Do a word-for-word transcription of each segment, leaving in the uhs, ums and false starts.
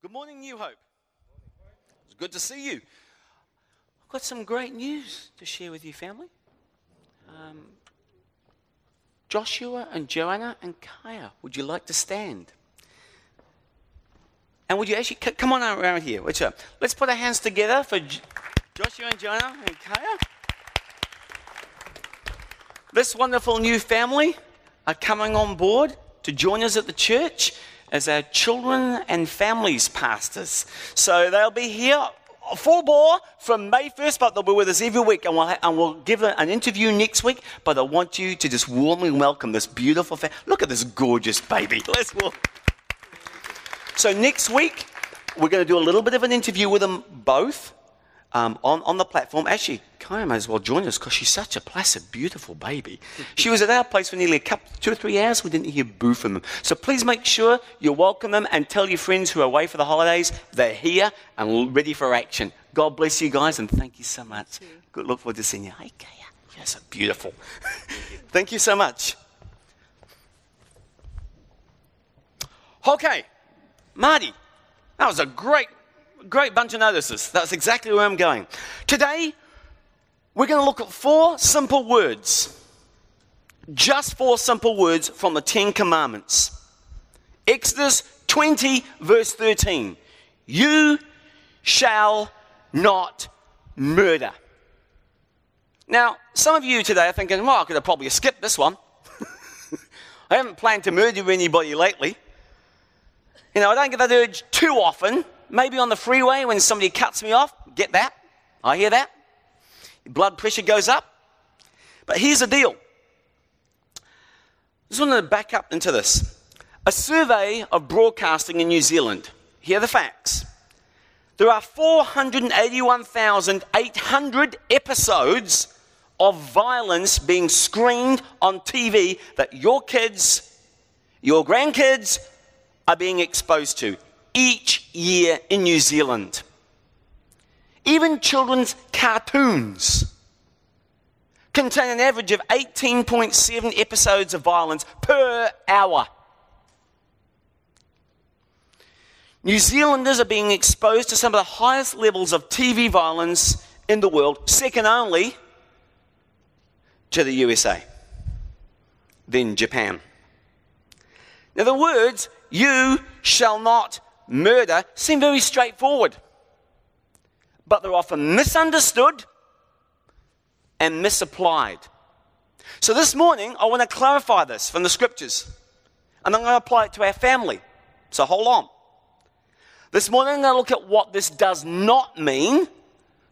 Good morning, New Hope. It's good to see you. I've got some great news to share with you, family. Um, Joshua and Joanna and Kaya, would you like to stand? And would you actually come on around here? Let's put our hands together for Joshua and Joanna and Kaya. This wonderful new family are coming on board to join us at the church as our children and families pastors. So they'll be here full bore from May first, but they'll be with us every week, and we'll, and we'll give an interview next week, but I want you to just warmly welcome this beautiful family. Look at this gorgeous baby. Let's walk. So next week, we're going to do a little bit of an interview with them both um, on, on the platform. Actually, Kaya may as well join us because she's such a placid, beautiful baby. She was at our place for nearly a couple, two or three hours. We didn't hear boo from them. So please make sure you welcome them and tell your friends who are away for the holidays they're here and ready for action. God bless you guys and thank you so much. You. Good, look forward to seeing you. Hey, Kaya. You're so beautiful. Thank you. Thank you so much. Okay, Marty, that was a great, great bunch of notices. That's exactly where I'm going. Today, we're going to look at four simple words, just four simple words from the Ten Commandments. Exodus twenty, verse thirteen. You shall not murder. Now, some of you today are thinking, well, I could have probably skipped this one. I haven't planned to murder anybody lately. You know, I don't get that urge too often. Maybe on the freeway when somebody cuts me off, get that. I hear that. Blood pressure goes up. But here's the deal. I just wanted to back up into this. A survey of broadcasting in New Zealand. Here are the facts. There are four hundred eighty-one thousand eight hundred episodes of violence being screened on T V that your kids, your grandkids are being exposed to each year in New Zealand. Even children's cartoons contain an average of eighteen point seven episodes of violence per hour. New Zealanders are being exposed to some of the highest levels of T V violence in the world, second only to the U S A, then Japan. Now the words, you shall not murder, seem very straightforward. But they're often misunderstood and misapplied. So this morning, I want to clarify this from the scriptures. And I'm going to apply it to our family. So hold on. This morning, I'm going to look at what this does not mean,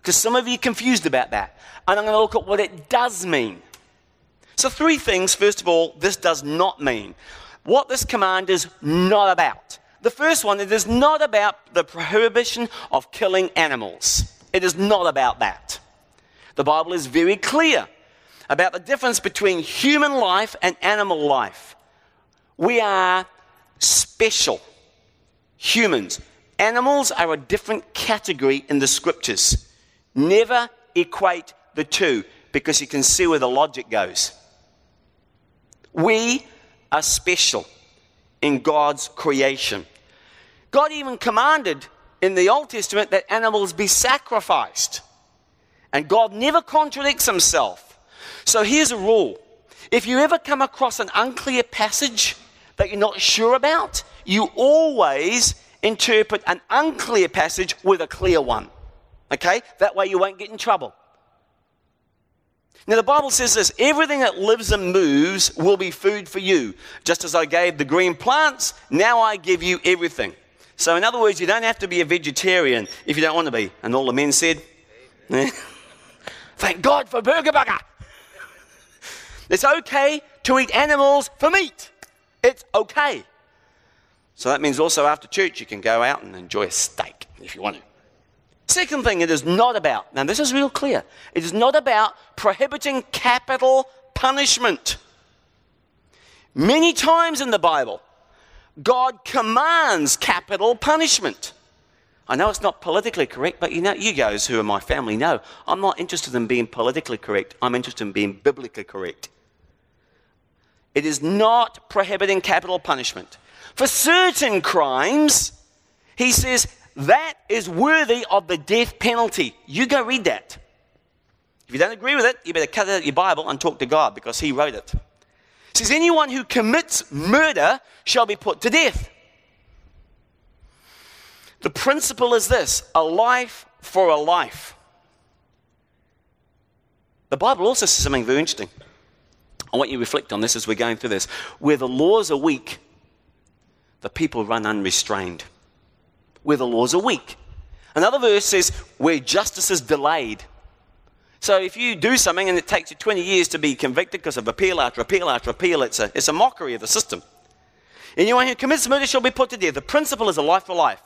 because some of you are confused about that. And I'm going to look at what it does mean. So three things, first of all, this does not mean. What this command is not about. The first one, it is not about the prohibition of killing animals. It is not about that. The Bible is very clear about the difference between human life and animal life. We are special humans. Animals are a different category in the scriptures. Never equate the two because you can see where the logic goes. We are special in God's creation. God even commanded in the Old Testament that animals be sacrificed. And God never contradicts himself. So here's a rule. If you ever come across an unclear passage that you're not sure about, you always interpret an unclear passage with a clear one. Okay? That way you won't get in trouble. Now, the Bible says this, everything that lives and moves will be food for you. Just as I gave the green plants, now I give you everything. So, in other words, you don't have to be a vegetarian if you don't want to be. And all the men said, eh. Thank God for Burger Bugger. It's okay to eat animals for meat. It's okay. So that means also after church you can go out and enjoy a steak if you want to. Second thing it is not about, now this is real clear, it is not about prohibiting capital punishment. Many times in the Bible, God commands capital punishment. I know it's not politically correct, but you know, you guys who are my family know, I'm not interested in being politically correct, I'm interested in being biblically correct. It is not prohibiting capital punishment. For certain crimes, He says, that is worthy of the death penalty. You go read that. If you don't agree with it, you better cut it out of your Bible and talk to God, because he wrote it. It says, anyone who commits murder shall be put to death. The principle is this, a life for a life. The Bible also says something very interesting. I want you to reflect on this as we're going through this. Where the laws are weak, the people run unrestrained. Where the laws are weak. Another verse says, where justice is delayed. So if you do something and it takes you twenty years to be convicted because of appeal after appeal after appeal, it's a, it's a mockery of the system. Anyone who commits murder shall be put to death. The principle is a life for life.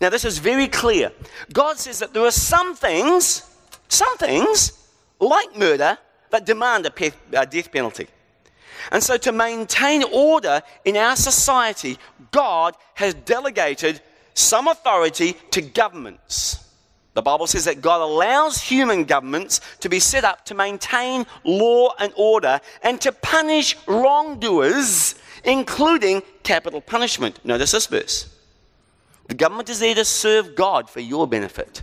Now this is very clear. God says that there are some things, some things, like murder, that demand a pe- uh, death penalty. And so to maintain order in our society, God has delegated some authority to governments. The Bible says that God allows human governments to be set up to maintain law and order and to punish wrongdoers, including capital punishment. Notice this verse. The government is there to serve God for your benefit.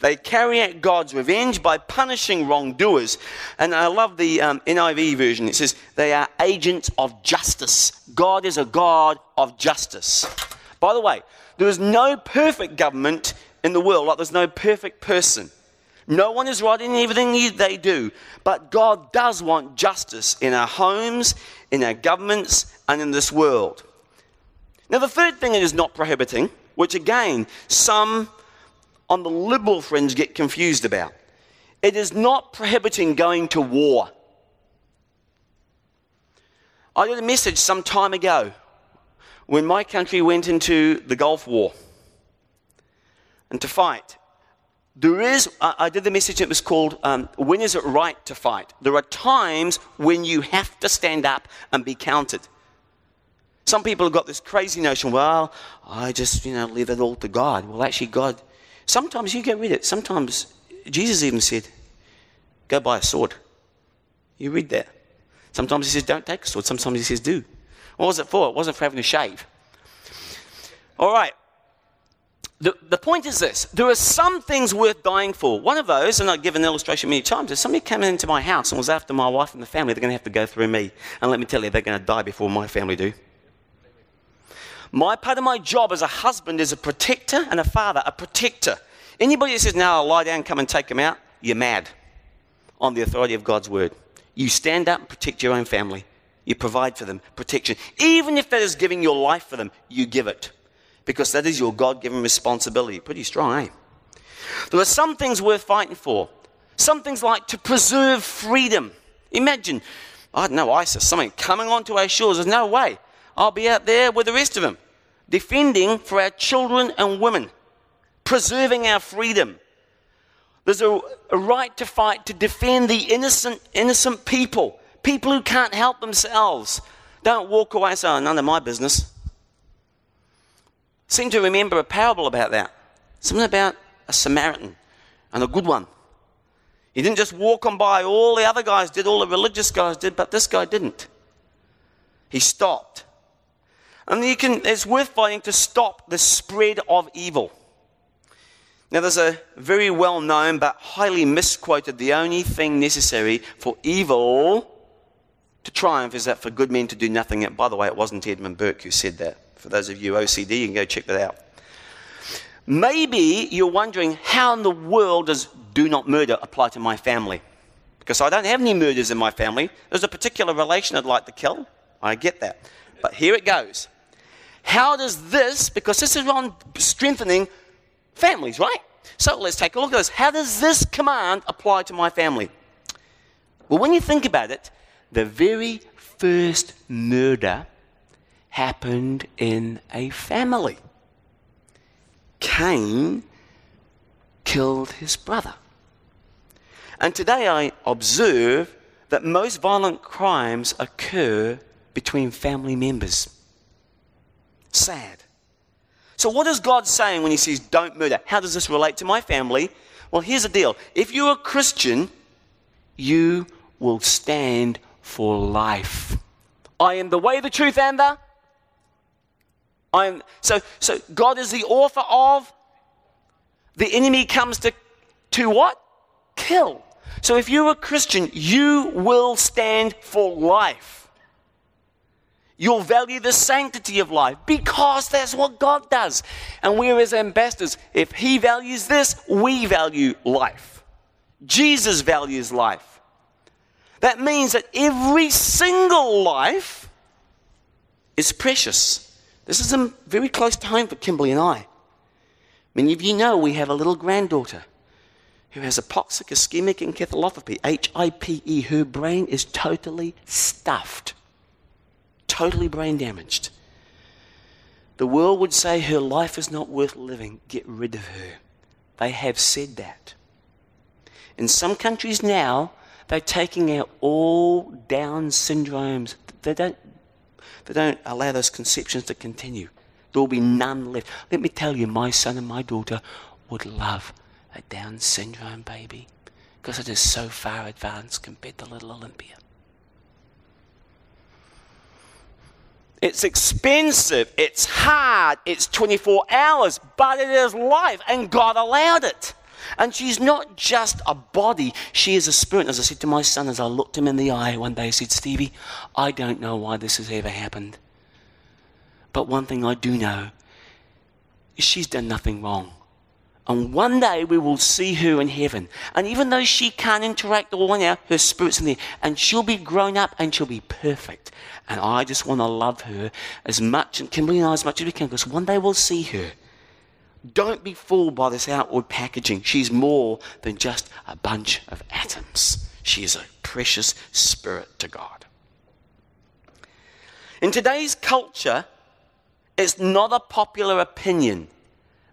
They carry out God's revenge by punishing wrongdoers. And I love the um, N I V version. It says, they are agents of justice. God is a God of justice. By the way, there is no perfect government in the world, like there's no perfect person. No one is right in everything they do, but God does want justice in our homes, in our governments, and in this world. Now, the third thing it is not prohibiting, which again, some on the liberal fringe get confused about. It is not prohibiting going to war. I did a message some time ago when my country went into the Gulf War. And to fight. There is, I did the message, it was called, um, when is it right to fight? There are times when you have to stand up and be counted. Some people have got this crazy notion, well, I just, you know, leave it all to God. Well, actually, God, sometimes you get rid of it. Sometimes, Jesus even said, go buy a sword. You read that. Sometimes he says, don't take a sword. Sometimes he says, do. What was it for? It wasn't for having a shave. All right. The, the point is this, there are some things worth dying for. One of those, and I've given an illustration many times, is somebody came into my house and was after my wife and the family, they're going to have to go through me. And let me tell you, they're going to die before my family do. My part of my job as a husband is a protector and a father, a protector. Anybody that says, no, I'll lie down, come and take them out, you're mad on the authority of God's word. You stand up and protect your own family. You provide for them protection. Even if that is giving your life for them, you give it. Because that is your God-given responsibility. Pretty strong, eh? There are some things worth fighting for. Some things like to preserve freedom. Imagine, I don't know, ISIS, something coming onto our shores. There's no way. I'll be out there with the rest of them, defending for our children and women, preserving our freedom. There's a, a right to fight to defend the innocent, innocent people, people who can't help themselves. Don't walk away and say, oh, none of my business. Seem to remember a parable about that. Something about a Samaritan, and a good one. He didn't just walk on by. All the other guys did, all the religious guys did, but this guy didn't. He stopped. And you can, it's worth fighting to stop the spread of evil. Now there's a very well-known but highly misquoted, the only thing necessary for evil to triumph is that for good men to do nothing. And by the way, it wasn't Edmund Burke who said that. For those of you O C D, you can go check that out. Maybe you're wondering, how in the world does do not murder apply to my family? Because I don't have any murders in my family. There's a particular relation I'd like to kill. I get that. But here it goes. How does this, because this is on strengthening families, right? So let's take a look at this. How does this command apply to my family? Well, when you think about it, the very first murder happened in a family. Cain killed his brother. And today I observe that most violent crimes occur between family members. Sad. So what is God saying when he says don't murder? How does this relate to my family? Well, here's the deal. If you're a Christian, you will stand for life. I am the way, the truth, and the I am, so, so God is the author of, the enemy comes to, to what? Kill. So if you're a Christian, you will stand for life. You'll value the sanctity of life because that's what God does. And we're his ambassadors. If he values this, we value life. Jesus values life. That means that every single life is precious. This is very close to home for Kimberley and I. Many of you know we have a little granddaughter who has hypoxic ischemic encephalopathy, H I P E. Her brain is totally stuffed, totally brain damaged. The world would say her life is not worth living. Get rid of her. They have said that. In some countries now, they're taking out all Down syndromes. They don't, they don't allow those conceptions to continue. There will be none left. Let me tell you, my son and my daughter would love a Down syndrome baby because it is so far advanced compared to little Olympia. It's expensive, it's hard, it's twenty-four hours, but it is life, and God allowed it. And she's not just a body, she is a spirit. As I said to my son, as I looked him in the eye one day, I said, Stevie, I don't know why this has ever happened. But one thing I do know is she's done nothing wrong. And one day we will see her in heaven. And even though she can't interact all now, her spirit's in there. And she'll be grown up and she'll be perfect. And I just want to love her as much, and Kimberley and I as much as we can, because one day we'll see her. Don't be fooled by this outward packaging. She's more than just a bunch of atoms. She is a precious spirit to God. In today's culture, it's not a popular opinion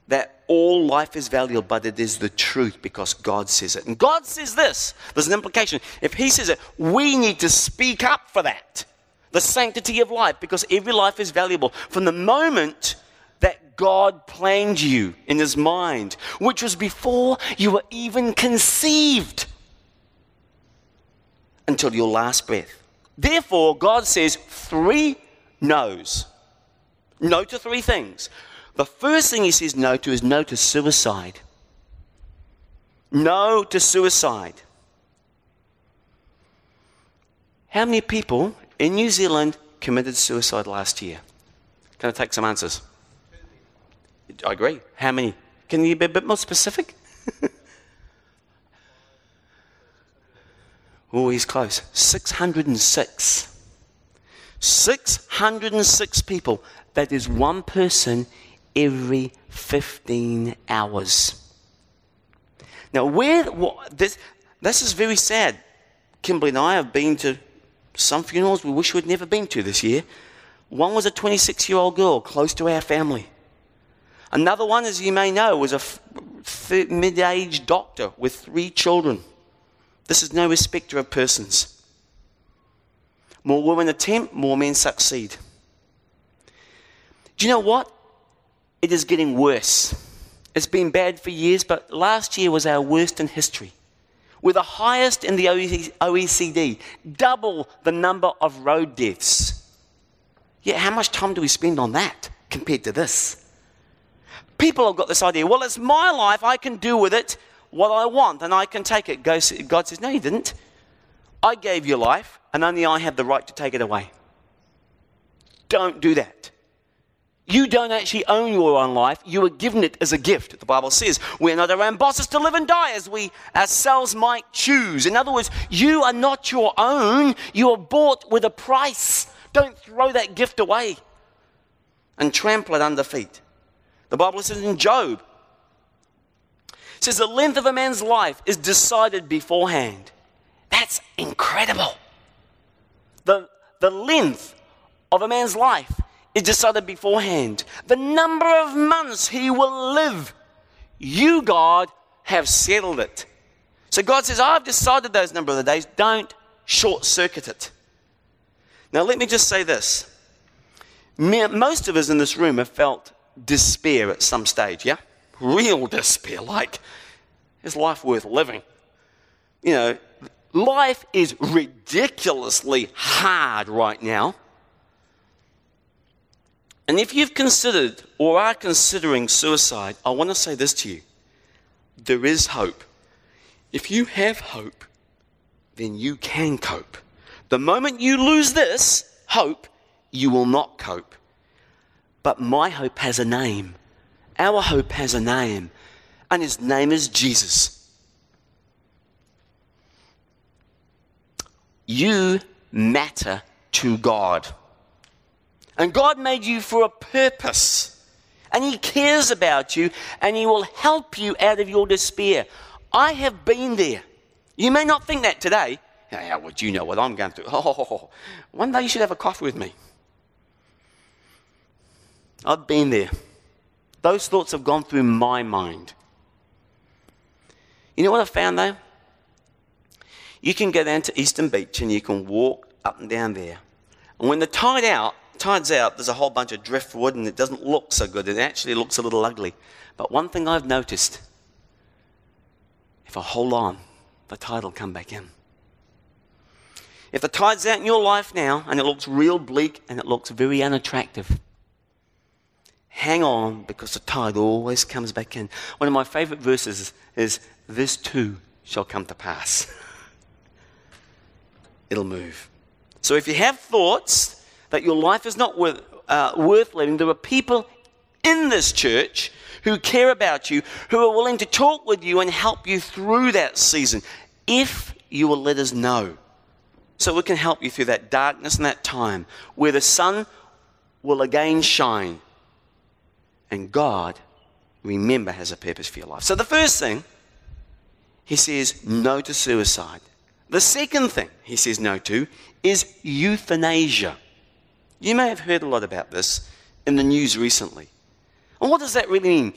that all life is valuable, but it is the truth because God says it. And God says this. There's an implication. If he says it, we need to speak up for that. The sanctity of life, because every life is valuable. From the moment that God planned you in his mind, which was before you were even conceived, until your last breath. Therefore, God says three no's. No to three things. The first thing he says no to is no to suicide. No to suicide. How many people in New Zealand committed suicide last year? Can I take some answers? I agree. How many? Can you be a bit more specific? Oh, he's close. six hundred and six. six hundred and six people. That is one person every fifteen hours. Now, where what, this, this is very sad. Kimberley and I have been to some funerals we wish we'd never been to this year. One was a twenty-six-year-old girl close to our family. Another one, as you may know, was a th- mid-aged doctor with three children. This is no respecter of persons. More women attempt, more men succeed. Do you know what? It is getting worse. It's been bad for years, but last year was our worst in history. We're the highest in the O E C D, double the number of road deaths. Yet how much time do we spend on that compared to this? People have got this idea, well, it's my life, I can do with it what I want, and I can take it. God says, no, you didn't. I gave you life, and only I have the right to take it away. Don't do that. You don't actually own your own life. You were given it as a gift. The Bible says, we're not our own bosses to live and die as we ourselves might choose. In other words, you are not your own. You are bought with a price. Don't throw that gift away and trample it under feet. The Bible says in Job, it says the length of a man's life is decided beforehand. That's incredible. The, the length of a man's life is decided beforehand. The number of months he will live. You, God, have settled it. So God says, I've decided those number of the days. Don't short-circuit it. Now, let me just say this. Most of us in this room have felt despair at some stage, yeah? Real despair, like, is life worth living? You know, life is ridiculously hard right now. And if you've considered or are considering suicide, I want to say this to you. There is hope. If you have hope, then you can cope. The moment you lose this hope, you will not cope. But my hope has a name. Our hope has a name. And his name is Jesus. You matter to God. And God made you for a purpose. And he cares about you, and he will help you out of your despair. I have been there. You may not think that today. How would you know what I'm going through? Oh, one day you should have a coffee with me. I've been there. Those thoughts have gone through my mind. You know what I found though? You can go down to Eastern Beach and you can walk up and down there. And when the tide out, tide's out, there's a whole bunch of driftwood and it doesn't look so good. It actually looks a little ugly. But one thing I've noticed, if I hold on, the tide will come back in. If the tide's out in your life now and it looks real bleak and it looks very unattractive, hang on, because the tide always comes back in. One of my favorite verses is, this too shall come to pass. It'll move. So if you have thoughts that your life is not worth, uh, worth living, there are people in this church who care about you, who are willing to talk with you and help you through that season, if you will let us know. So we can help you through that darkness and that time where the sun will again shine. And God, remember, has a purpose for your life. So the first thing, he says no to suicide. The second thing he says no to is euthanasia. You may have heard a lot about this in the news recently. And what does that really mean?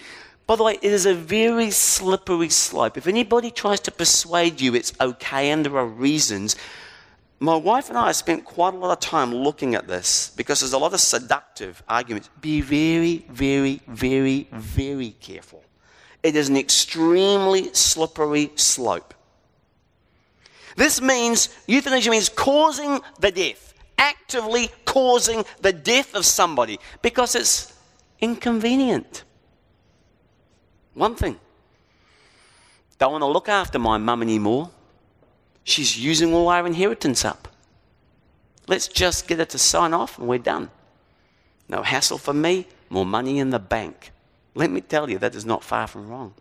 By the way, it is a very slippery slope. If anybody tries to persuade you it's okay and there are reasons, my wife and I have spent quite a lot of time looking at this because there's a lot of seductive arguments. Be very, very, very, very careful. It is an extremely slippery slope. This means, euthanasia means causing the death. Actively causing the death of somebody because it's inconvenient. One thing, don't want to look after my mum anymore. She's using all our inheritance up. Let's just get her to sign off and we're done. No hassle for me, more money in the bank. Let me tell you, that is not far from wrong.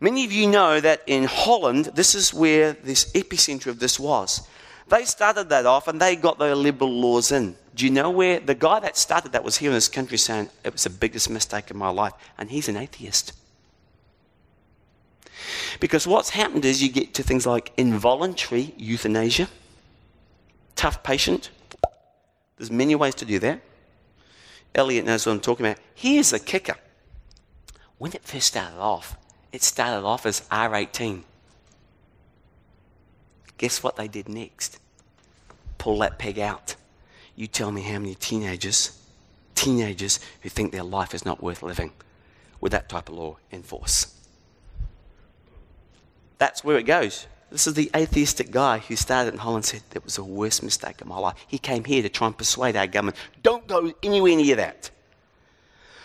Many of you know that in Holland, this is where this epicenter of this was. They started that off and they got their liberal laws in. Do you know where? The guy that started that was here in this country saying, it was the biggest mistake of my life. And he's an atheist. Because what's happened is you get to things like involuntary euthanasia. Tough patient. There's many ways to do that. Elliot knows what I'm talking about. Here's the kicker. When it first started off, it started off as R eighteen. Guess what they did next? Pull that peg out. You tell me how many teenagers, teenagers who think their life is not worth living with that type of law in force. That's where it goes. This is the atheistic guy who started in Holland and said, that was the worst mistake of my life. He came here to try and persuade our government, don't go anywhere near that.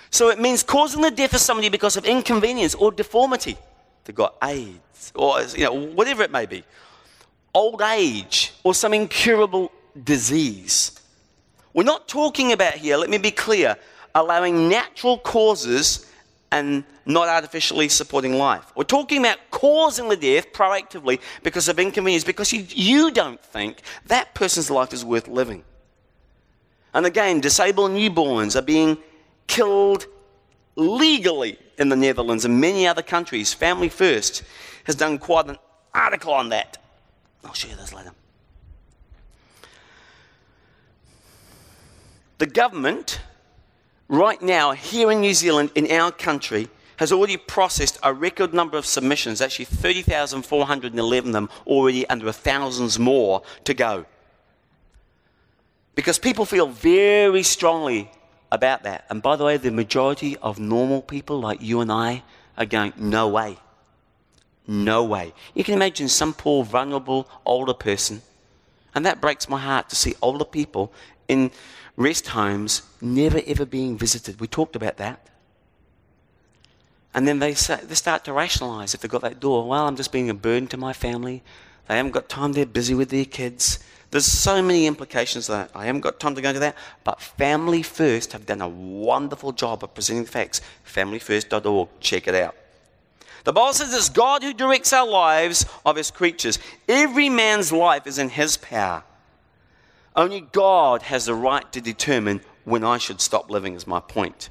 So it means causing the death of somebody because of inconvenience or deformity. They've got AIDS or you know whatever it may be. Old age, or some incurable disease. We're not talking about here, let me be clear, allowing natural causes and not artificially supporting life. We're talking about causing the death proactively because of inconvenience, because you, you don't think that person's life is worth living. And again, disabled newborns are being killed legally in the Netherlands and many other countries. Familyfirst has done quite an article on that. I'll share this later. The government, right now, here in New Zealand, in our country, has already processed a record number of submissions, actually thirty thousand four hundred eleven of them, already under a thousands more to go. Because people feel very strongly about that. And by the way, the majority of normal people like you and I are going, no way. No way. You can imagine some poor, vulnerable, older person. And that breaks my heart to see older people in rest homes never ever being visited. We talked about that. And then they, say, they start to rationalise if they've got that door. Well, I'm just being a burden to my family. They haven't got time. They're busy with their kids. There's so many implications that I haven't got time to go into that. But Family First have done a wonderful job of presenting the facts. Family first dot org. Check it out. The Bible says it's God who directs our lives of his creatures. Every man's life is in his power. Only God has the right to determine when I should stop living, is my point.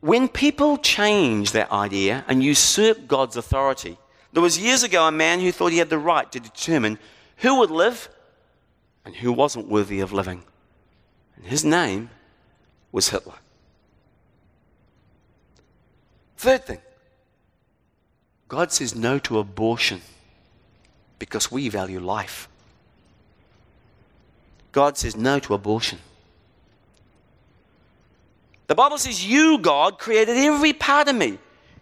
When people change their idea and usurp God's authority, there was years ago a man who thought he had the right to determine who would live and who wasn't worthy of living. And his name was Hitler. Third thing, God says no to abortion because we value life. God says no to abortion. The Bible says, you, God, created every part of me.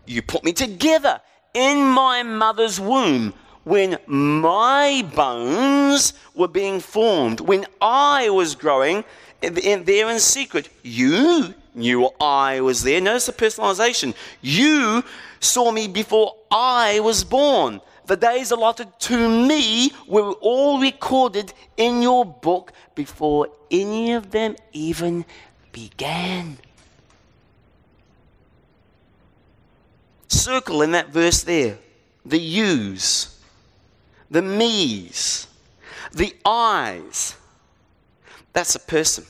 You put me together in my mother's womb when my bones were being formed. When I was growing there in secret, you knew I was there. Notice the personalization. You saw me before I was born. The days allotted to me were all recorded in your book before any of them even began. Circle in that verse there, the yous, the me's, the I's. That's a person.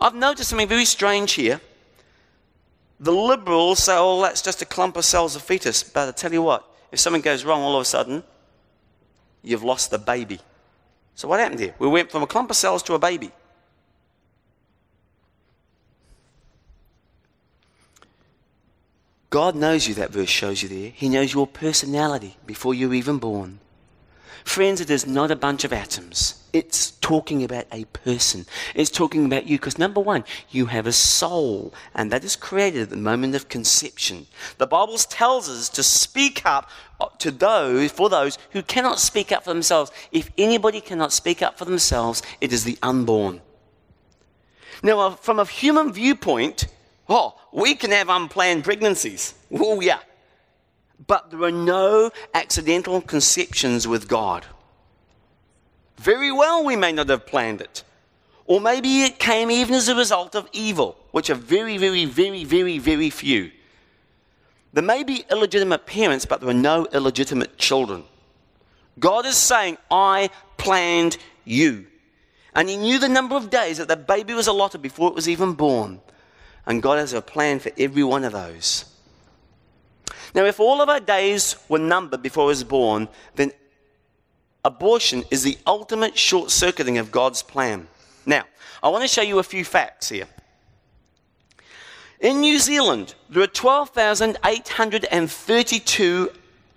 I've noticed something very strange here. The liberals say, oh, that's just a clump of cells of fetus. But I tell you what, if something goes wrong all of a sudden, you've lost the baby. So what happened here? We went from a clump of cells to a baby. God knows you, that verse shows you there. He knows your personality before you're even born. Friends, it is not a bunch of atoms. It's talking about a person. It's talking about you because, number one, you have a soul, and that is created at the moment of conception. The Bible tells us to speak up to those, for those who cannot speak up for themselves. If anybody cannot speak up for themselves, it is the unborn. Now, from a human viewpoint, oh, we can have unplanned pregnancies. Oh, yeah. But there are no accidental conceptions with God. Very well, we may not have planned it. Or maybe it came even as a result of evil, which are very, very, very, very, very few. There may be illegitimate parents, but there are no illegitimate children. God is saying, I planned you. And he knew the number of days that the baby was allotted before it was even born. And God has a plan for every one of those. Now, if all of our days were numbered before I was born, then abortion is the ultimate short-circuiting of God's plan. Now, I want to show you a few facts here. In New Zealand, there are twelve thousand eight hundred thirty-two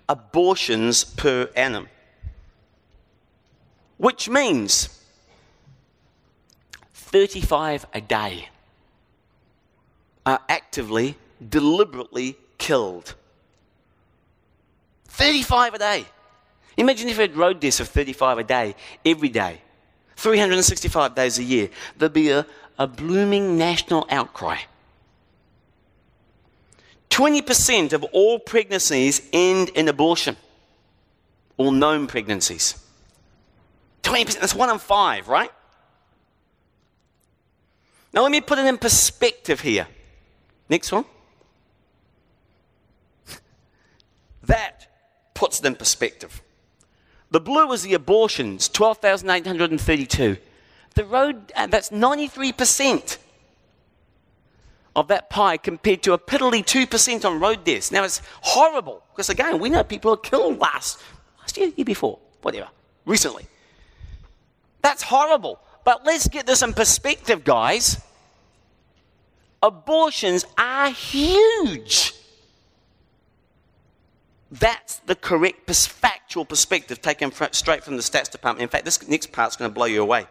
abortions per annum, which means thirty-five a day are actively, deliberately killed. thirty-five a day. Imagine if we had road deaths of thirty-five a day, every day, three hundred sixty-five days a year. There'd be a, a blooming national outcry. twenty percent of all pregnancies end in abortion, all known pregnancies. twenty percent, that's one in five, right? Now let me put it in perspective here. Next one. That puts it in perspective. The blue is the abortions, twelve thousand eight hundred thirty-two. The road, that's ninety-three percent of that pie compared to a piddly two percent on road deaths. Now, it's horrible because, again, we know people are killed last, last year, year before, whatever, recently. That's horrible. But let's get this in perspective, guys. Abortions are huge. That's the correct factual perspective taken straight from the stats department. In fact, this next part's going to blow you away.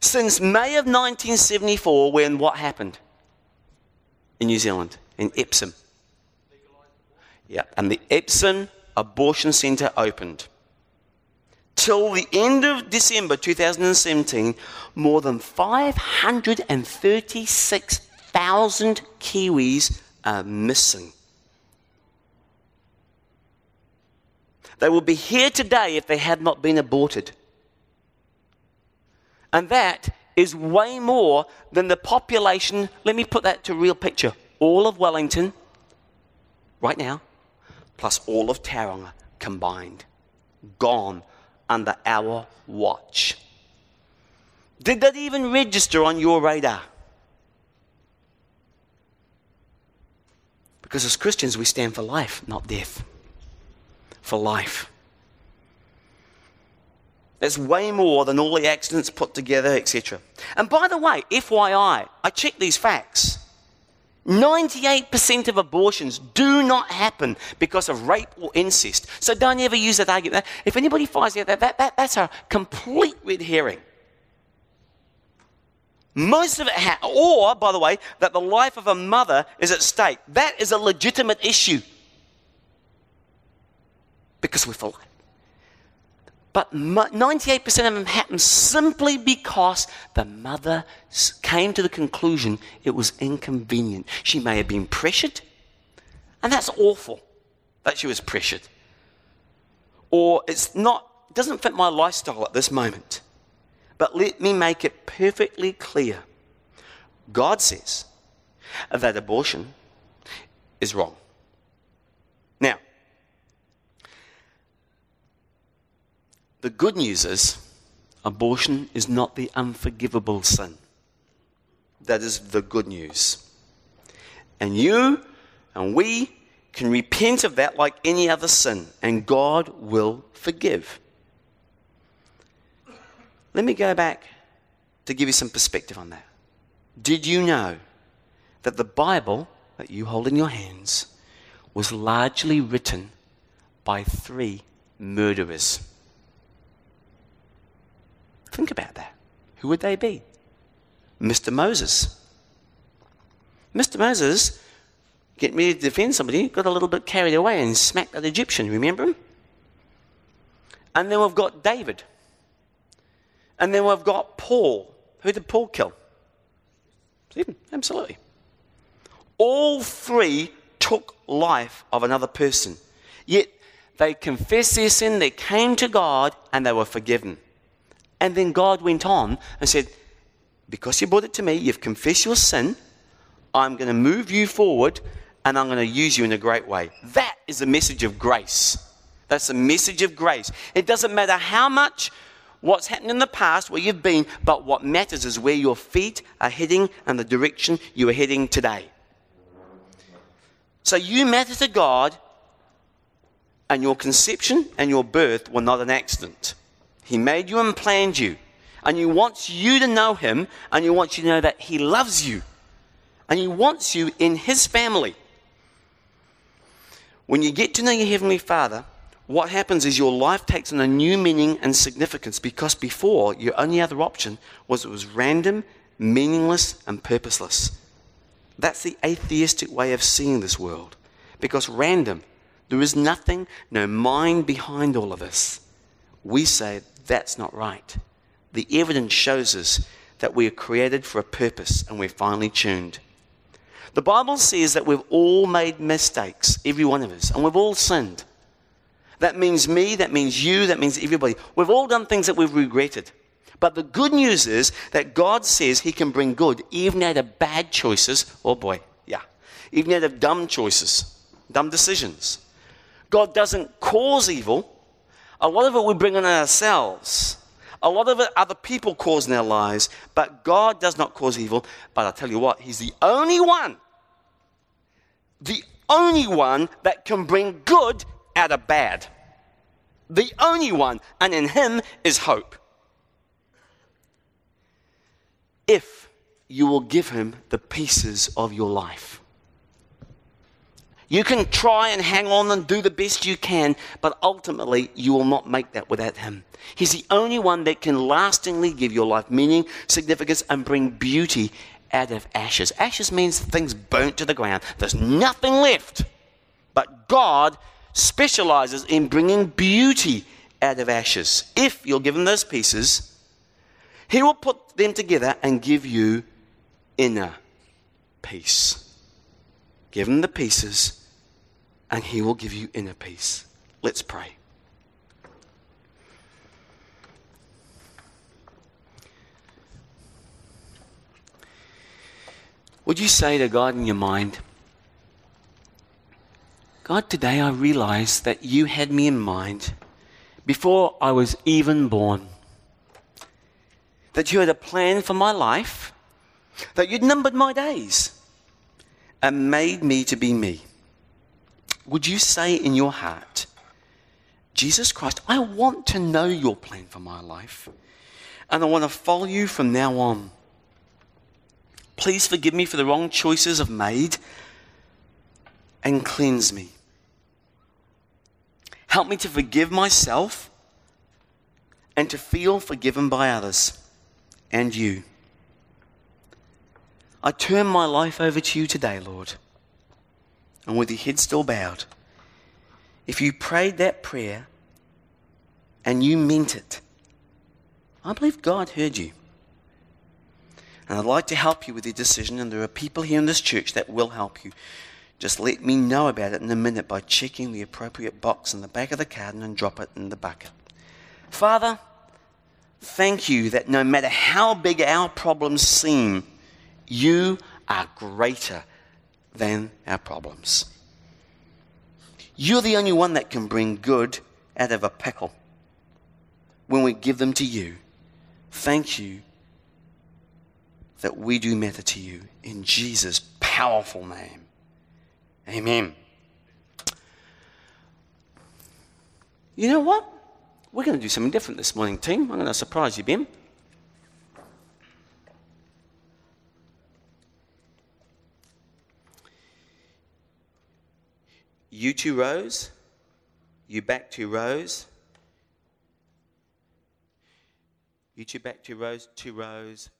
Since May of nineteen seventy-four, when what happened in New Zealand, in Epsom? Yeah, and the Epsom Abortion Centre opened. until the end of December two thousand seventeen, more than five hundred thirty-six thousand Kiwis are missing. They will be here today if they had not been aborted. And that is way more than the population, let me put that to real picture, all of Wellington, right now, plus all of Tauranga combined, gone under our watch. Did that even register on your radar? Because as Christians, we stand for life, not death. For life. That's way more than all the accidents put together, et cetera. And by the way, F Y I, I checked these facts. ninety-eight percent of abortions do not happen because of rape or incest. So don't ever use that argument. If anybody finds out that, that, that that's a complete red herring. Most of it, ha- or, by the way, that the life of a mother is at stake. That is a legitimate issue. Because we're for life. But ninety-eight percent of them happen simply because the mother came to the conclusion it was inconvenient. She may have been pressured, and that's awful that she was pressured. Or it's not, it doesn't fit my lifestyle at this moment. But let me make it perfectly clear. God says that abortion is wrong. Now, the good news is, abortion is not the unforgivable sin. That is the good news. And you and we can repent of that like any other sin, and God will forgive. Let me go back to give you some perspective on that. Did you know that the Bible that you hold in your hands was largely written by three murderers? Think about that. Who would they be? Mister Moses. Mister Moses, getting ready to defend somebody, got a little bit carried away and smacked that Egyptian, remember him? And then we've got David. And then we've got Paul. Who did Paul kill? Stephen, absolutely. All three took life of another person. Yet they confessed their sin, they came to God, and they were forgiven. And then God went on and said, because you brought it to me, you've confessed your sin, I'm going to move you forward, and I'm going to use you in a great way. That is the message of grace. That's the message of grace. It doesn't matter how much, what's happened in the past, where you've been, but what matters is where your feet are heading and the direction you are heading today. So you matter to God, and your conception and your birth were not an accident. He made you and planned you. And He wants you to know Him. And He wants you to know that He loves you. And He wants you in His family. When you get to know your Heavenly Father, what happens is your life takes on a new meaning and significance. Because before, your only other option was it was random, meaningless, and purposeless. That's the atheistic way of seeing this world. Because random, there is nothing, no mind behind all of this. We say, that's not right. The evidence shows us that we are created for a purpose and we're finely tuned. The Bible says that we've all made mistakes, every one of us, and we've all sinned. That means me, that means you, that means everybody. We've all done things that we've regretted. But the good news is that God says He can bring good even out of bad choices. Oh boy, yeah. Even out of dumb choices, dumb decisions. God doesn't cause evil. A lot of it we bring on ourselves. A lot of it other people cause in our lives. But God does not cause evil. But I'll tell you what, He's the only one, the only one that can bring good out of bad. The only one. And in Him is hope. If you will give Him the pieces of your life. You can try and hang on and do the best you can, but ultimately you will not make that without Him. He's the only one that can lastingly give your life meaning, significance, and bring beauty out of ashes. Ashes means things burnt to the ground. There's nothing left. But God specializes in bringing beauty out of ashes. If you'll give him those pieces, he will put them together and give you inner peace. Give him the pieces and he will give you inner peace. Let's pray. Would you say to God in your mind, God, today I realize that you had me in mind before I was even born, that you had a plan for my life, that you'd numbered my days and made me to be me. Would you say in your heart, Jesus Christ, I want to know your plan for my life and I want to follow you from now on. Please forgive me for the wrong choices I've made and cleanse me. Help me to forgive myself and to feel forgiven by others and you. I turn my life over to you today, Lord. And with your head still bowed, if you prayed that prayer and you meant it, I believe God heard you. And I'd like to help you with your decision, and there are people here in this church that will help you. Just let me know about it in a minute by checking the appropriate box in the back of the carton and drop it in the bucket. Father, thank you that no matter how big our problems seem, you are greater than our problems. You're the only one that can bring good out of a pickle when we give them to you. Thank you that we do matter to you in Jesus' powerful name. Amen. You know what? We're going to do something different this morning, team. I'm going to surprise you, Ben. You two rows. You back two rows. You two back two rows. Two rows.